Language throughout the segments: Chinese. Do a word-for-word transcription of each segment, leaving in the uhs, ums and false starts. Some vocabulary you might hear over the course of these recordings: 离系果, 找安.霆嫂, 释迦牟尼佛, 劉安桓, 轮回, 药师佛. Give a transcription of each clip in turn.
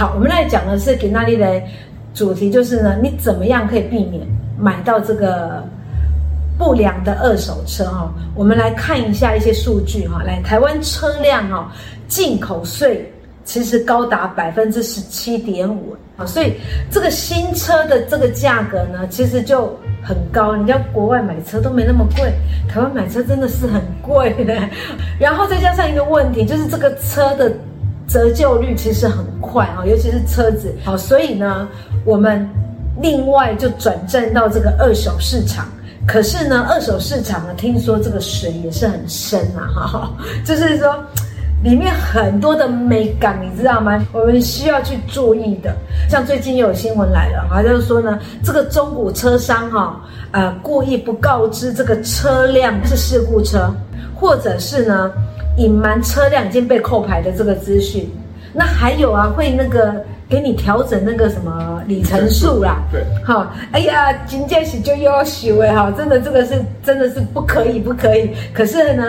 好，我们来讲的是今天的主题，就是呢，你怎么样可以避免买到这个不良的二手车哦？我们来看一下一些数据哈、哦，来，台湾车辆哦，进口税其实高达百分之十七点五啊，所以这个新车的这个价格呢，其实就很高。人家国外买车都没那么贵，台湾买车真的是很贵的。然后再加上一个问题，就是这个车的折旧率其实很快啊，尤其是车子好，所以呢，我们另外就转战到这个二手市场。可是呢，二手市场呢，听说这个水也是很深啊，哈，就是说。里面很多的美感，你知道吗？我们需要去注意的。像最近又有新闻来了，他就是说呢，这个中古车商哈、哦，呃，故意不告知这个车辆是事故车，或者是呢，隐瞒车辆已经被扣牌的这个资讯。那还有啊，会那个给你调整那个什么里程数啦，对，好、哦，哎呀，今天是就要修哎哈，真的这个是真的是不可以不可以。可是呢，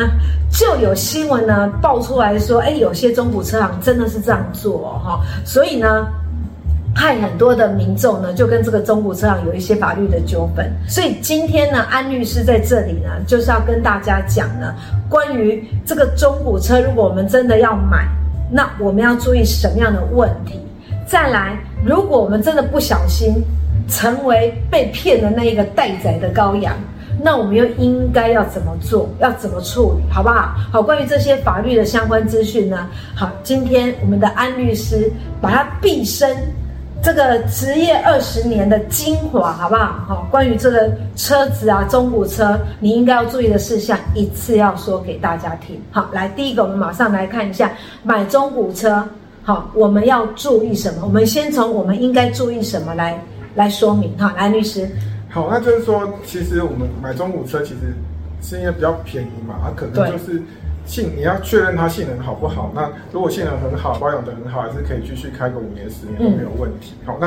就有新闻呢爆出来说，哎，有些中古车行真的是这样做哈、哦，所以呢，害很多的民众呢就跟这个中古车行有一些法律的纠纷。所以今天呢，安律师在这里呢，就是要跟大家讲呢，关于这个中古车，如果我们真的要买。那我们要注意什么样的问题？再来，如果我们真的不小心成为被骗的那一个待宰的羔羊，那我们又应该要怎么做？要怎么处理？好不好？好，关于这些法律的相关资讯呢，好，今天我们的安律师把他毕生这个职业二十年的精华，好不好？好，关于这个车子啊，中古车，你应该要注意的事项，一次要说给大家听。好，来，第一个，我们马上来看一下买中古车，好，我们要注意什么？我们先从我们应该注意什么来来说明。好，来，律师。好，那就是说，其实我们买中古车，其实是因为比较便宜嘛，它可能就是。性你要确认它性能好不好？那如果性能很好，保养得很好，还是可以继续开个五年、十年都没有问题。好、嗯哦，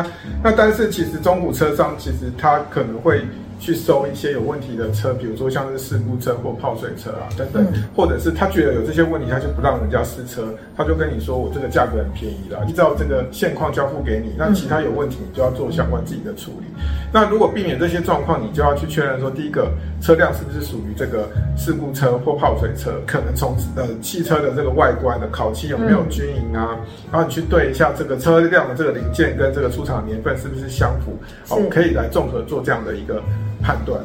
那那但是其实中古车商其实他可能会去收一些有问题的车，比如说像是事故车或泡水车啊等等、嗯，或者是他觉得有这些问题，他就不让人家试车，他就跟你说我这个价格很便宜啦，依照这个现况交付给你。那其他有问题你就要做相关自己的处理。嗯、那如果避免这些状况，你就要去确认说，第一个车辆是不是属于这个事故车或泡水车，可能。从呃汽车的这个外观的烤漆有没有均匀啊、嗯？然后你去对一下这个车辆的这个零件跟这个出厂年份是不是相符，哦，可以来综合做这样的一个判断。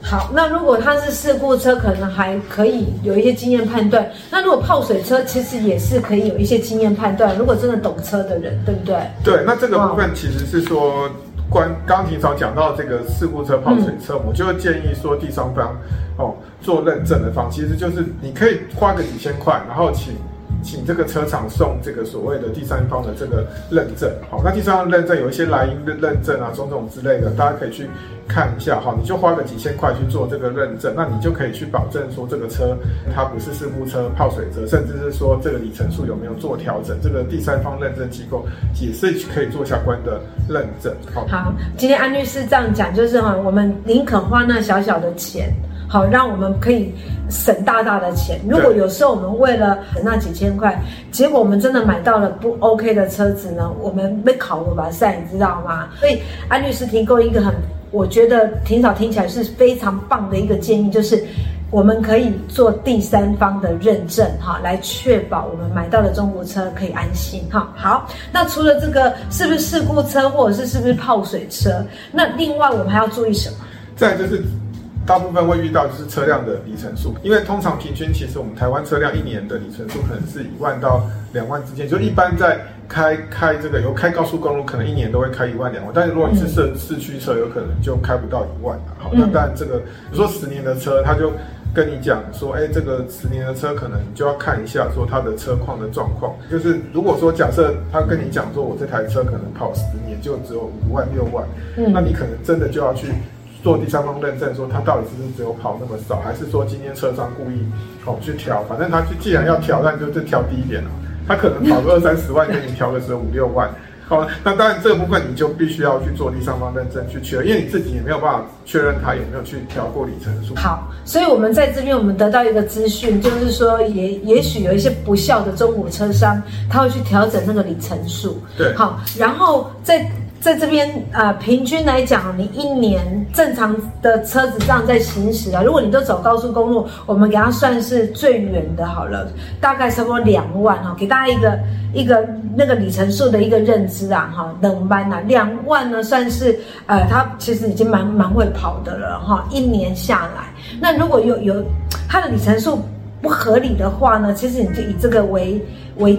好，那如果它是事故车，可能还可以有一些经验判断。那如果泡水车，其实也是可以有一些经验判断。如果真的懂车的人，对不对？对，那这个部分其实是说。哦关刚提早讲到这个事故车、泡水车，嗯、我就建议说第三方哦做认证的方，其实就是你可以花个几千块，然后请请这个车厂送这个所谓的第三方的这个认证。好、哦，那第三方认证有一些莱茵认证啊、种种之类的，大家可以去看一下。好、哦，你就花个几千块去做这个认证，那你就可以去保证说这个车它不是事故车、泡水车，甚至是说这个里程数有没有做调整。这个第三方认证机构也是可以做相关的认证。好，好，今天安律师这样讲，就是哈、哦，我们宁肯花那小小的钱。好，让我们可以省大大的钱。如果有时候我们为了省那几千块，结果我们真的买到了不 OK 的车子呢，我们被烤了吧晒，你知道吗？所以安律师提供一个很，我觉得挺少听起来是非常棒的一个建议，就是我们可以做第三方的认证，哈，来确保我们买到的中古车可以安心，哈。好，那除了这个是不是事故车，或者是是不是泡水车，那另外我们还要注意什么？再就是。大部分会遇到就是车辆的里程数，因为通常平均其实我们台湾车辆一年的里程数可能是一万到两万之间，就一般在开开这个有开高速公路可能一年都会开一万两万，但是如果你是市市区车，有可能就开不到一万了。好，那当然这个比如说十年的车，他就跟你讲说，哎，这个十年的车可能你就要看一下说它的车况的状况，就是如果说假设他跟你讲说我这台车可能跑十年就只有五万六万，那你可能真的就要去。做第三方认证，说他到底是不是只有跑那么少，还是说今天车商故意哦去调？反正他去既然要调，那就就调低一点了、啊。他可能跑个二三十万，给你调个十五六万，好，那当然这个部分你就必须要去做第三方认证去确认，因为你自己也没有办法确认它有没有去调过里程数。好，所以我们在这边我们得到一个资讯，就是说也也许有一些不肖的中古车商，他会去调整那个里程数。对，好，然后在在这边啊、呃，平均来讲，你一年正常的车子这样在行驶啊，如果你都走高速公路，我们给它算是最远的好了，大概差不多两万哈、哦，给大家一个。一个那个里程数的一个认知啊，哈，冷班呐、啊，两万呢算是呃，他其实已经蛮蛮会跑的了哈。一年下来，那如果有有他的里程数不合理的话呢，其实你就以这个为为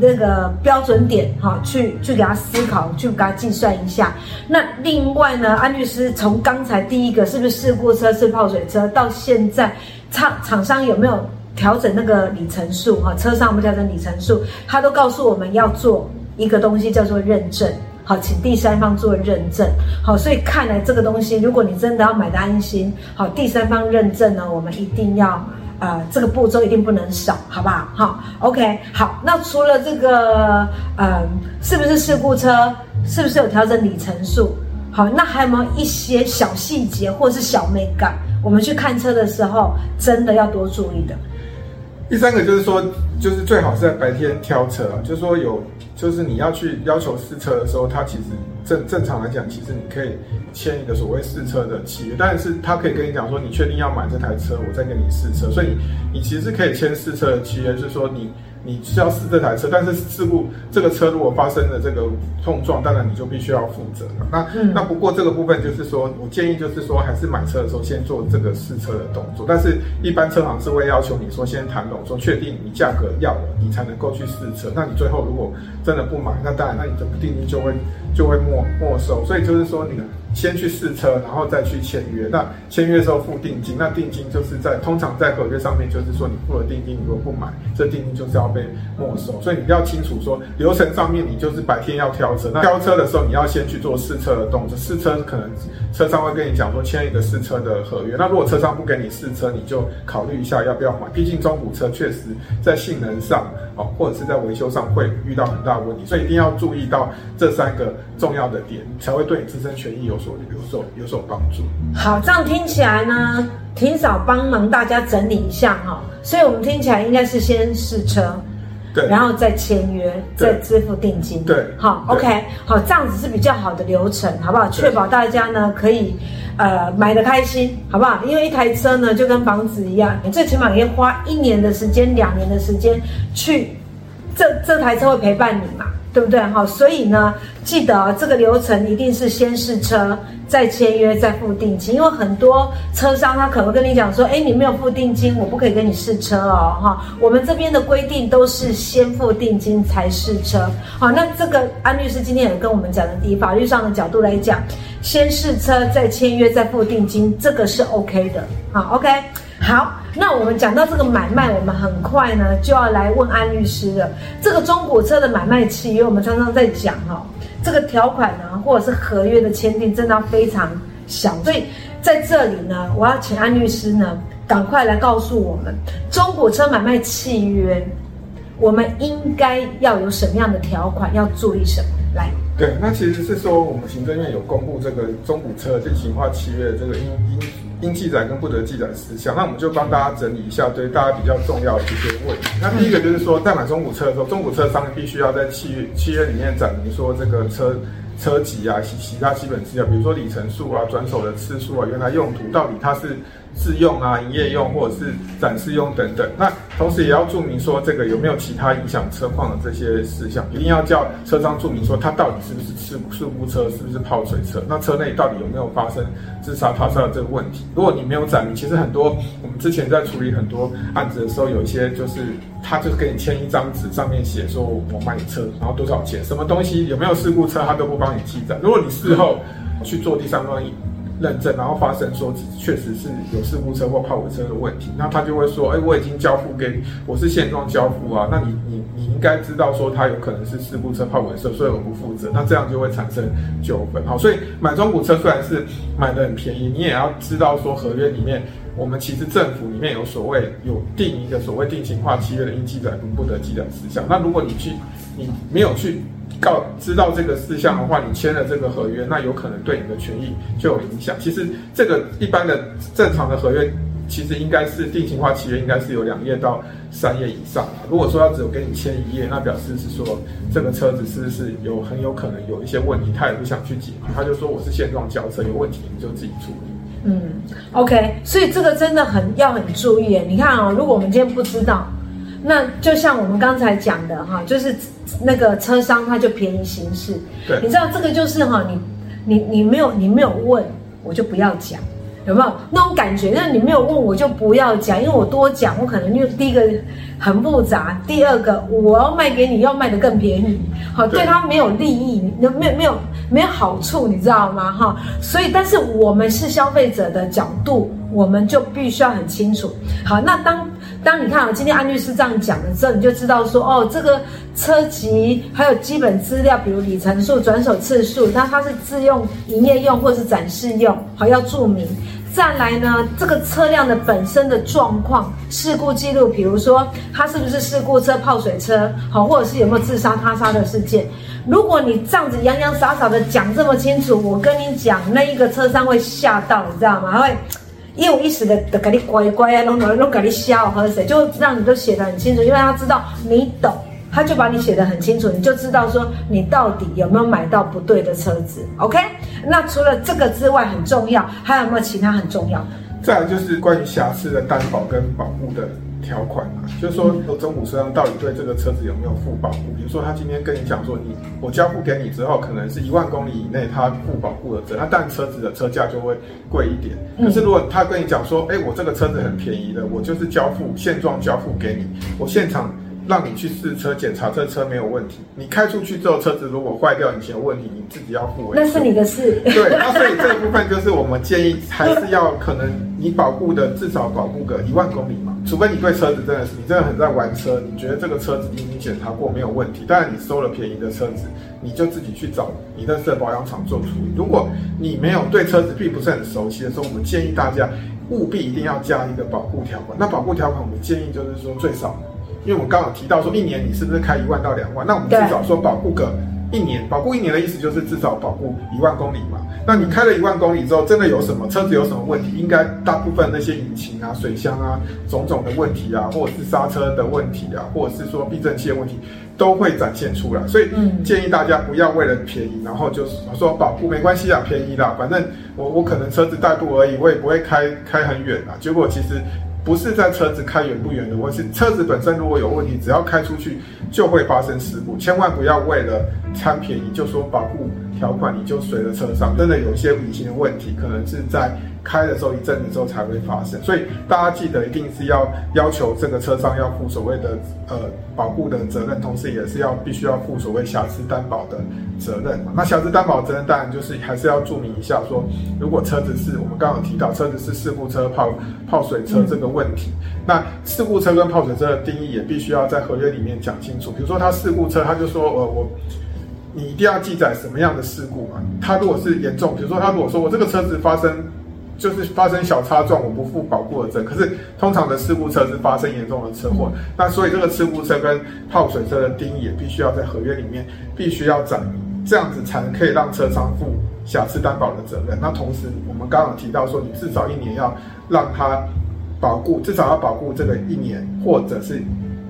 那个标准点哈，去去给他思考，去给他计算一下。那另外呢，安律师从刚才第一个是不是事故车是泡水车，到现在厂厂商有没有？调整那个里程数哈，车上我们调整里程数，他都告诉我们要做一个东西叫做认证，好，请第三方做认证，好，所以看来这个东西，如果你真的要买的安心，好，第三方认证呢，我们一定要。呃，这个步骤一定不能少，好不好？哈 ，OK， 好。那除了这个，呃，是不是事故车？是不是有调整里程数？好，那还有没有一些小细节或是小美感？我们去看车的时候，真的要多注意的。第三个就是说，就是最好是在白天挑车、啊，就是说有，就是你要去要求试车的时候，它其实正正常来讲，其实你可以签一个所谓试车的契约，但是他可以跟你讲说，你确定要买这台车，我再跟你试车，所以你你其实可以签试车的契约，就是说你你是要试这台车，但是事故这个车如果发生了这个碰撞，当然你就必须要负责了。那、嗯、那不过这个部分就是说，我建议就是说，还是买车的时候先做这个试车的动作，但是一般车行是会要求你说先谈拢。说确定你价格要了，你才能够去试车。那你最后如果真的不买，那当然，那你的定金就会就会没没收。所以就是说，你先去试车，然后再去签约。那签约的时候付定金，那定金就是在通常在合约上面，就是说你付了定金，你如果不买，这定金就是要被没收。所以你要清楚说流程上面，你就是白天要挑车。那挑车的时候，你要先去做试车的动作。试车可能车商会跟你讲说签一个试车的合约。那如果车商不给你试车，你就考虑一下要不要买。毕竟中古车。确实在性能上、哦、或者是在维修上会遇到很大的问题，所以一定要注意到这三个重要的点，才会对你自身权益有所有所有所帮助。好，这样听起来呢，霆嫂帮忙大家整理一下哈、哦，所以我们听起来应该是先试车，对，然后再签约，再支付定金，对，好 ，OK， 好，这样子是比较好的流程，好不好？确保大家呢可以。呃，买的开心，好不好？因为一台车呢，就跟房子一样，你最起码也花一年的时间、两年的时间去，这这台车会陪伴你嘛，对不对？哈、哦，所以呢，记得、哦、这个流程一定是先试车，再签约，再付定金。因为很多车商他可能跟你讲说，哎，你没有付定金，我不可以跟你试车哦，哈、哦。我们这边的规定都是先付定金才试车。好、哦，那这个安律师今天也跟我们讲的，以法律上的角度来讲。先试车，再签约，再付定金，这个是 OK 的，好 ，OK， 好。那我们讲到这个买卖，我们很快呢就要来问安律师了。这个中古车的买卖契约，我们常常在讲哦，这个条款呢，或者是合约的签订，真的非常小。所以在这里呢，我要请安律师呢，赶快来告诉我们，中古车买卖契约，我们应该要有什么样的条款，要注意什么？来。对，那其实是说，我们行政院有公布这个中古车定型化契约的这个应应应记载跟不得记载事项，那我们就帮大家整理一下对大家比较重要的一些问题。那第一个就是说，在买中古车的时候，中古车商必须要在契约契约里面载明说这个车车籍啊、其其他基本资料，比如说里程数啊、转手的次数啊、原来用途到底它是。自用啊、营业用或者是展示用等等，那同时也要注明说这个有没有其他影响车况的这些事项，一定要叫车商注明说它到底是不是事故车，是不是泡水车，那车内到底有没有发生自杀、他杀的这个问题。如果你没有载明，其实很多我们之前在处理很多案子的时候，有一些就是他就是给你签一张纸，上面写说我买你车，然后多少钱，什么东西有没有事故车，他都不帮你记载。如果你事后去做第三方认证，然后发生说确实是有事故车或泡水车的问题，那他就会说，哎，我已经交付给你，我是现状交付啊，那你你你应该知道说他有可能是事故车、泡水车，所以我不负责，那这样就会产生纠纷。好，所以买中古车虽然是买得很便宜，你也要知道说合约里面。我们其实政府里面有所谓有定一个所谓定型化契约的应记载跟不得记载事项，那如果你去你没有去告知道这个事项的话，你签了这个合约，那有可能对你的权益就有影响。其实这个一般的正常的合约，其实应该是定型化契约，应该是有两页到三页以上。如果说他只有给你签一页，那表示是说这个车子是不是有很有可能有一些问题，他也不想去解决，他就说我是现状交车，有问题你就自己处理。嗯 ，OK， 所以这个真的很要很注意。你看啊、哦，如果我们今天不知道。那就像我们刚才讲的哈，就是那个车商他就便宜行事，对，你知道这个就是哈，你你你没有你没有问我就不要讲，有没有那种感觉？那你没有问我就不要讲，因为我多讲我可能就第一个很复杂，第二个我要卖给你要卖得更便宜，好，对他没有利益，没有没有没有好处，你知道吗？哈，所以但是我们是消费者的角度，我们就必须要很清楚。好，那当。当你看啊，今天安律师这样讲了之后，你就知道说，哦，这个车籍还有基本资料，比如里程数、转手次数，那它是自用、营业用或是展示用，好要注明。再来呢，这个车辆的本身的状况、事故记录，比如说它是不是事故车、泡水车，好，或者是有没有自杀、他杀的事件。如果你这样子洋洋洒洒的讲这么清楚，我跟你讲，那一个车商会吓到，你知道吗？他会。业务意识的的给你乖乖啊，弄弄弄给你笑和谁，就让你都写得很清楚，因为他知道你懂，他就把你写得很清楚，你就知道说你到底有没有买到不对的车子。OK， 那除了这个之外很重要，还有没有其他很重要？再来就是关于瑕疵的担保跟保护的条款啊，就是说中古车商到底对这个车子有没有付保护？比如说他今天跟你讲说你我交付给你之后，可能是一万公里以内他付保护的责任，那但车子的车价就会贵一点。可是如果他跟你讲说，哎，我这个车子很便宜的，我就是交付现状交付给你，我现场让你去试车检查，这车没有问题。你开出去之后，车子如果坏掉，你有问题，你自己要付维修。那是你的事。对，那所以这部分就是我们建议还是要可能你保护的至少保护个一万公里嘛，除非你对车子真的是你真的很在玩车，你觉得这个车子已经检查过没有问题，当然你收了便宜的车子，你就自己去找你认识的保养厂做处理。如果你没有对车子并不是很熟悉的时候，我们建议大家务必一定要加一个保护条款。那保护条款我们建议就是说最少。因为我们刚刚提到说一年你是不是开一万到两万，那我们至少说保护个一年，保护一年的意思就是至少保护一万公里嘛。那你开了一万公里之后，真的有什么车子有什么问题，应该大部分那些引擎啊、水箱啊、种种的问题啊，或者是刹车的问题啊，或者是说避震器的问题，都会展现出来。所以建议大家不要为了便宜，然后就是说保护没关系啦，便宜啦，反正我我可能车子代步而已，我也不会开开很远啦。结果其实。不是在车子开远不远的问题，车子本身如果有问题，只要开出去就会发生事故。千万不要为了贪便宜就说保护条款，你就随着车商。真的有些隐形的问题，可能是在开的时候一阵子之后才会发生。所以大家记得一定是要要求这个车商要负所谓的呃保护的责任，同时也是要必须要负所谓瑕疵担保的责任嘛。那瑕疵担保责任当然就是还是要注明一下说，如果车子是我们刚刚有提到车子是事故车、泡泡水车这个问题，嗯、那事故车跟泡水车的定义也必须要在合约里面讲清楚。比如说他事故车，他就说呃我。你一定要记载什么样的事故嘛？他如果是严重，比如说他如果说我这个车子发生就是发生小擦撞，我不负保护的责任。可是通常的事故车是发生严重的车祸，那所以这个事故车跟泡水车的定义也必须要在合约里面必须要载明，这样子才可以让车商负瑕疵担保的责任。那同时我们刚刚有提到说，你至少一年要让它保护，至少要保护这个一年或者是。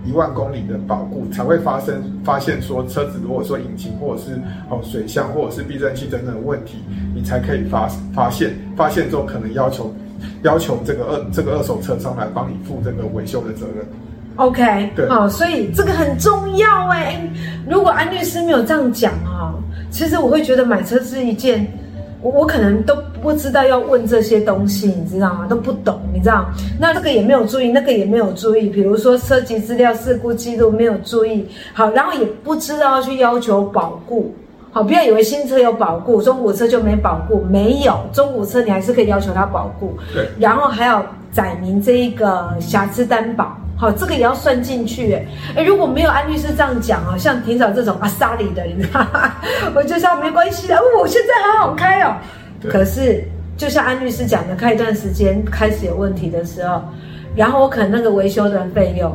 一万公里的保固才会发生发现说车子如果说引擎或者是哦水箱或者是避震器等等的问题，你才可以发发现发现之后可能要求要求这个二这个二手车商来帮你负这个维修的责任。OK， 对，好、哦，所以这个很重要哎。如果安律师没有这样讲啊、哦，其实我会觉得买车是一件。我我可能都不知道要问这些东西，你知道吗？都不懂，你知道？那这个也没有注意，那个也没有注意。比如说车籍资料、事故记录没有注意，好，然后也不知道要去要求保固，好，不要以为新车有保固，中古车就没保固，没有，中古车你还是可以要求它保固。对。然后还要载明这一个瑕疵担保，好，这个也要算进去。哎，哎，如果没有安律师这样讲啊，像霆嫂这种阿莎里的，你知道吗？我就说没关系的，我现在很好开哦。可是，就像安律师讲的，开一段时间开始有问题的时候，然后我可能那个维修的费用，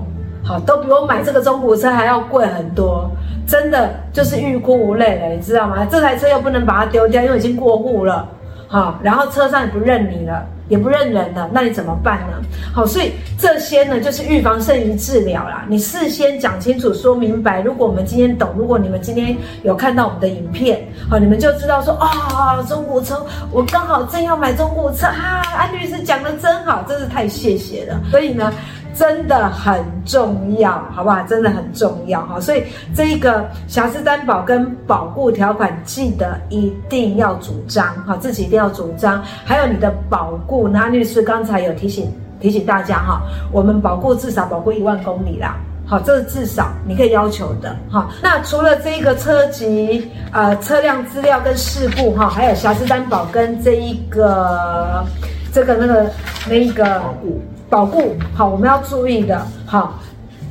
好，都比我买这个中古车还要贵很多，真的就是欲哭无泪了，你知道吗？这台车又不能把它丢掉，因为已经过户了，好，然后车上也不认你了，也不认人了，那你怎么办呢？好，所以这些呢，就是预防胜于治疗啦。你事先讲清楚、说明白。如果我们今天懂，如果你们今天有看到我们的影片，好，你们就知道说，啊、哦，中古车，我刚好正要买中古车啊，安律师讲的真好，真是太谢谢了。所以呢，真的很重要，好不好？真的很重要哈，所以这一个瑕疵担保跟保固条款，记得一定要主张哈，自己一定要主张。还有你的保固，那安律师刚才有提醒提醒大家哈，我们保固至少保固一万公里啦。好，这是至少你可以要求的哈。那除了这一个车籍、呃车辆资料跟事故哈，还有瑕疵担保跟这一个这个那个那一个保固。保固好，我们要注意的好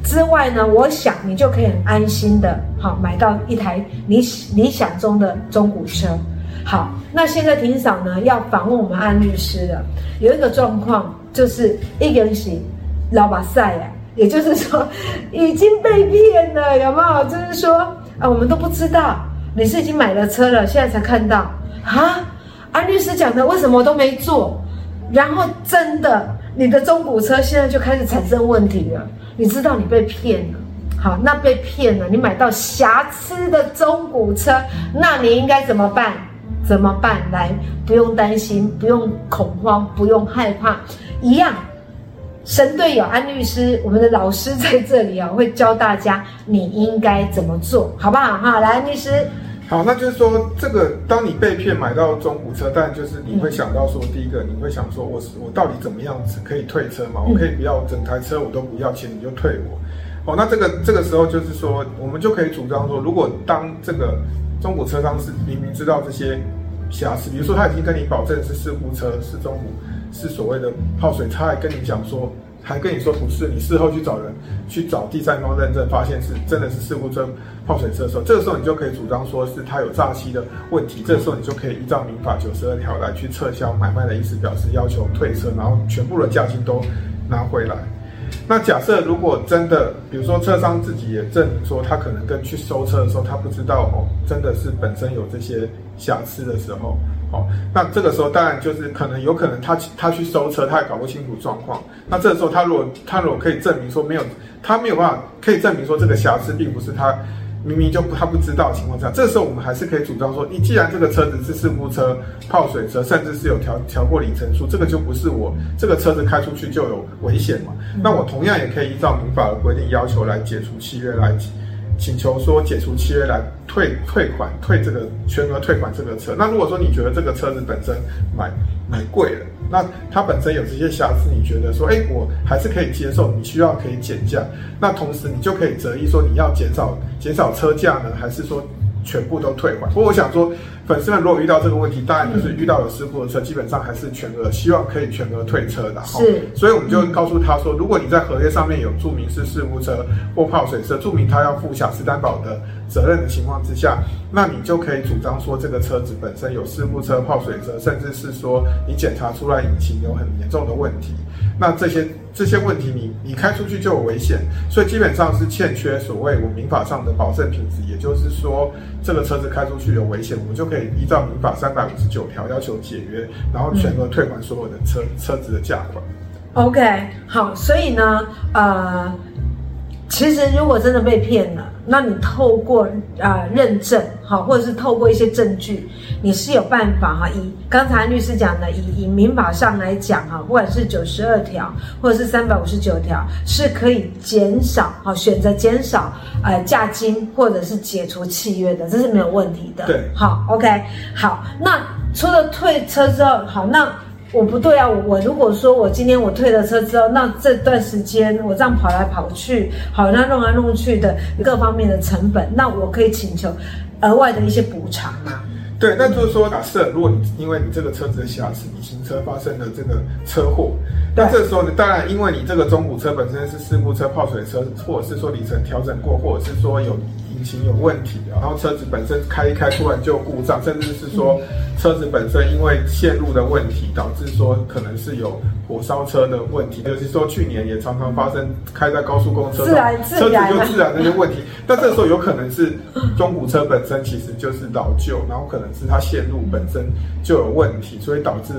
之外呢，我想你就可以很安心的好买到一台你理想中的中古车。好，那现在霆嫂呢要访问我们安律师了。有一个状况就是一个人是老把赛呀，也就是说已经被骗了，有没有？就是说啊，我们都不知道你是已经买了车了，现在才看到啊，安律师讲的为什么都没做，然后真的。你的中古车现在就开始产生问题了，你知道你被骗了。好，那被骗了，你买到瑕疵的中古车，那你应该怎么办？怎么办？来，不用担心，不用恐慌，不用害怕，一样。神队友安律师，我们的老师在这里啊，会教大家你应该怎么做，好不好？哈，来，安律师。好，那就是说，这个当你被骗买到中古车，但就是你会想到说，第一个你会想说我，我我到底怎么样子可以退车嘛？我可以不要整台车，我都不要钱，你就退我。哦，那这个这个时候就是说，我们就可以主张说，如果当这个中古车商是明明知道这些瑕疵，比如说他已经跟你保证是事故车、是中古、是所谓的泡水，他还跟你讲说。还跟你说不是，你事后去找人去找第三方认证，发现是真的是事故车、泡水车的时候，这个时候你就可以主张说是他有诈欺的问题。这个时候你就可以依照民法九十二条来去撤销买卖的意思表示，要求退车，然后全部的价金都拿回来。那假设如果真的，比如说车商自己也证明说他可能跟去收车的时候他不知道哦，真的是本身有这些瑕疵的时候。哦，那这个时候当然就是可能有可能他他去收车，他也搞不清楚状况。那这个时候他如果他如果可以证明说没有，他没有办法可以证明说这个瑕疵并不是他明明就他不知道的情况下，这时候我们还是可以主张说，你既然这个车子是事故车、泡水车，甚至是有调调过里程数，这个就不是我这个车子开出去就有危险嘛。那我同样也可以依照民法的规定要求来解除契约来。请求说解除契约来退退款退这个全额退款这个车。那如果说你觉得这个车子本身买买贵了，那它本身有这些瑕疵，你觉得说，哎，我还是可以接受，你需要可以减价。那同时你就可以择议说，你要减少减少车价呢，还是说全部都退还？不过我想说，粉丝们如果遇到这个问题，当然就是遇到有事故的车，基本上还是全额，希望可以全额退车的。是，所以我们就告诉他说，如果你在合约上面有注明是事故车或泡水车，注明他要负瑕疵担保的责任的情况之下，那你就可以主张说，这个车子本身有事故车、泡水车，甚至是说你检查出来引擎有很严重的问题，那这些这些问题你你开出去就有危险，所以基本上是欠缺所谓我民法上的保证品质，也就是说这个车子开出去有危险，我们就可以依照民法三百五十九条要求解约，然后全额退还所有的车、嗯、车子的价款。OK， 好，所以呢，呃，其实如果真的被骗了，那你透过啊、呃、认证，好，或者是透过一些证据，你是有办法哈。以刚才律师讲的，以以民法上来讲哈，不管是九十二条或者是三百五十九条，是可以减少哈，选择减少呃价金或者是解除契约的，这是没有问题的。对，好 ，OK， 好。那除了退车之后，好，那我不对啊，我我如果说我今天我退了车之后，那这段时间我这样跑来跑去，好，那弄来弄去的各方面的成本，那我可以请求额外的一些补偿吗？对，那就是说，假设如果你因为你这个车子的瑕疵，你行车发生了这个车祸，那这时候呢，当然因为你这个中古车本身是事故车、泡水车，或者是说里程调整过，或者是说有引型有问题，然后车子本身开一开突然就故障，甚至是说车子本身因为线路的问题导致说可能是有火烧车的问题，尤其说去年也常常发生开在高速公路车上车子就自燃这些问题。但这时候有可能是中古车本身其实就是老旧，然后可能是它线路本身就有问题，所以导致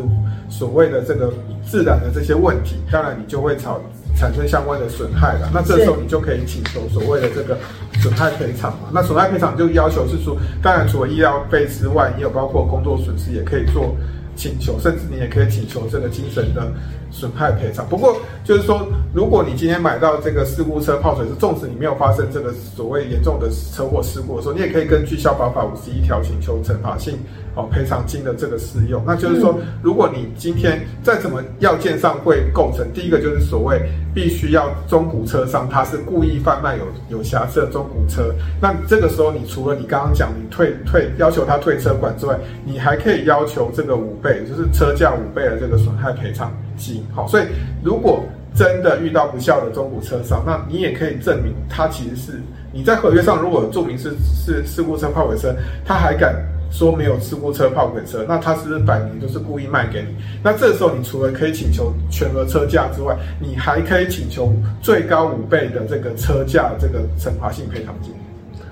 所谓的这个自燃的这些问题，当然你就会吵产生相关的损害了。那这时候你就可以请求所谓的这个损害赔偿嘛。那损害赔偿就要求是说，当然除了医疗费之外，也有包括工作损失也可以做请求，甚至你也可以请求这个精神的损害赔偿。不过就是说，如果你今天买到这个事故车、泡水车，纵使你没有发生这个所谓严重的车祸事故的时候，你也可以根据消保法五十一条请求惩罚性哦赔偿金的这个适用。那就是说，如果你今天在什么要件上会构成，第一个就是所谓必须要中古车商他是故意贩卖有有瑕疵的中古车，那这个时候你除了你刚刚讲你退退要求他退车款之外，你还可以要求这个五倍，就是车价五倍的这个损害赔偿金。好，所以如果真的遇到不肖的中古车商，那你也可以证明他其实是你在合约上如果有注明是是事故车、炮轨车，他还敢说没有事故车、炮轨车，那他是不是摆明就是故意卖给你？那这时候你除了可以请求全额车价之外，你还可以请求最高五倍的这个车价这个惩罚性赔偿金。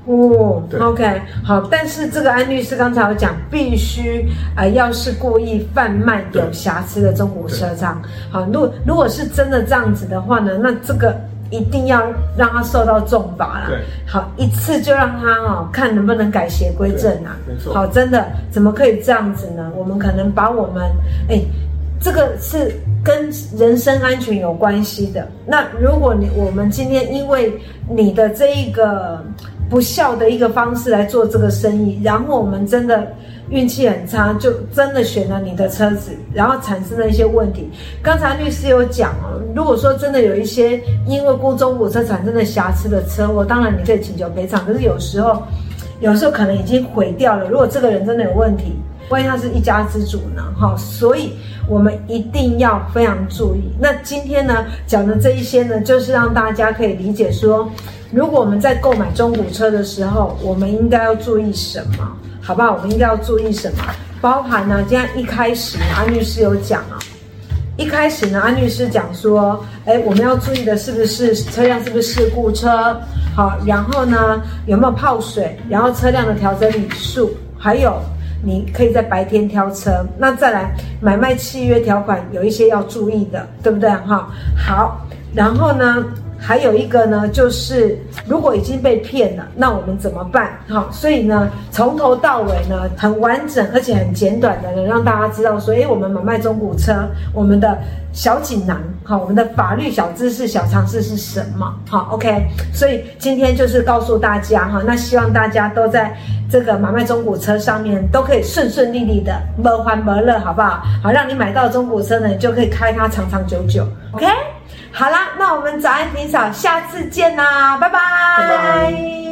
哦 ，OK， 好，但是这个安律师刚才有讲，必须呃，要是故意贩卖有瑕疵的中古车商，好，如果如果是真的这样子的话呢，那这个一定要让他受到重罚啦。好，一次就让他哦，看能不能改邪归正啊。没错。好，真的怎么可以这样子呢？我们可能把我们哎。这个是跟人身安全有关系的。那如果你我们今天因为你的这一个不肖的一个方式来做这个生意，然后我们真的运气很差，就真的选了你的车子，然后产生了一些问题。刚才律师有讲哦，如果说真的有一些因为雇中古车产生的瑕疵的车祸，当然你可以请求赔偿，可是有时候有时候可能已经毁掉了。如果这个人真的有问题，万一他是一家之主呢？哈，所以我们一定要非常注意。那今天呢讲的这一些呢，就是让大家可以理解说，如果我们在购买中古车的时候，我们应该要注意什么，好不好？我们应该要注意什么？包含呢，今天一开始安律师有讲啊，一开始呢，安律师讲说，哎，我们要注意的是不是车辆是不是事故车？好，然后呢有没有泡水？然后车辆的调整里数，还有。你可以在白天挑车，那再来买卖契约条款有一些要注意的，对不对？哈，好，然后呢，还有一个呢，就是如果已经被骗了，那我们怎么办？哈，所以呢，从头到尾呢，很完整而且很简短的呢，让大家知道说，哎，我们买卖中古车，我们的小锦囊，哈，我们的法律小知识、小常识是什么？哈 ，OK， 所以今天就是告诉大家哈，那希望大家都在。这个买卖中古车上面都可以顺顺利利的，没欢没乐，好不好？好，让你买到中古车呢，你就可以开它长长久久。OK， 好啦，那我们早安霆嫂下次见啦，拜拜。拜拜。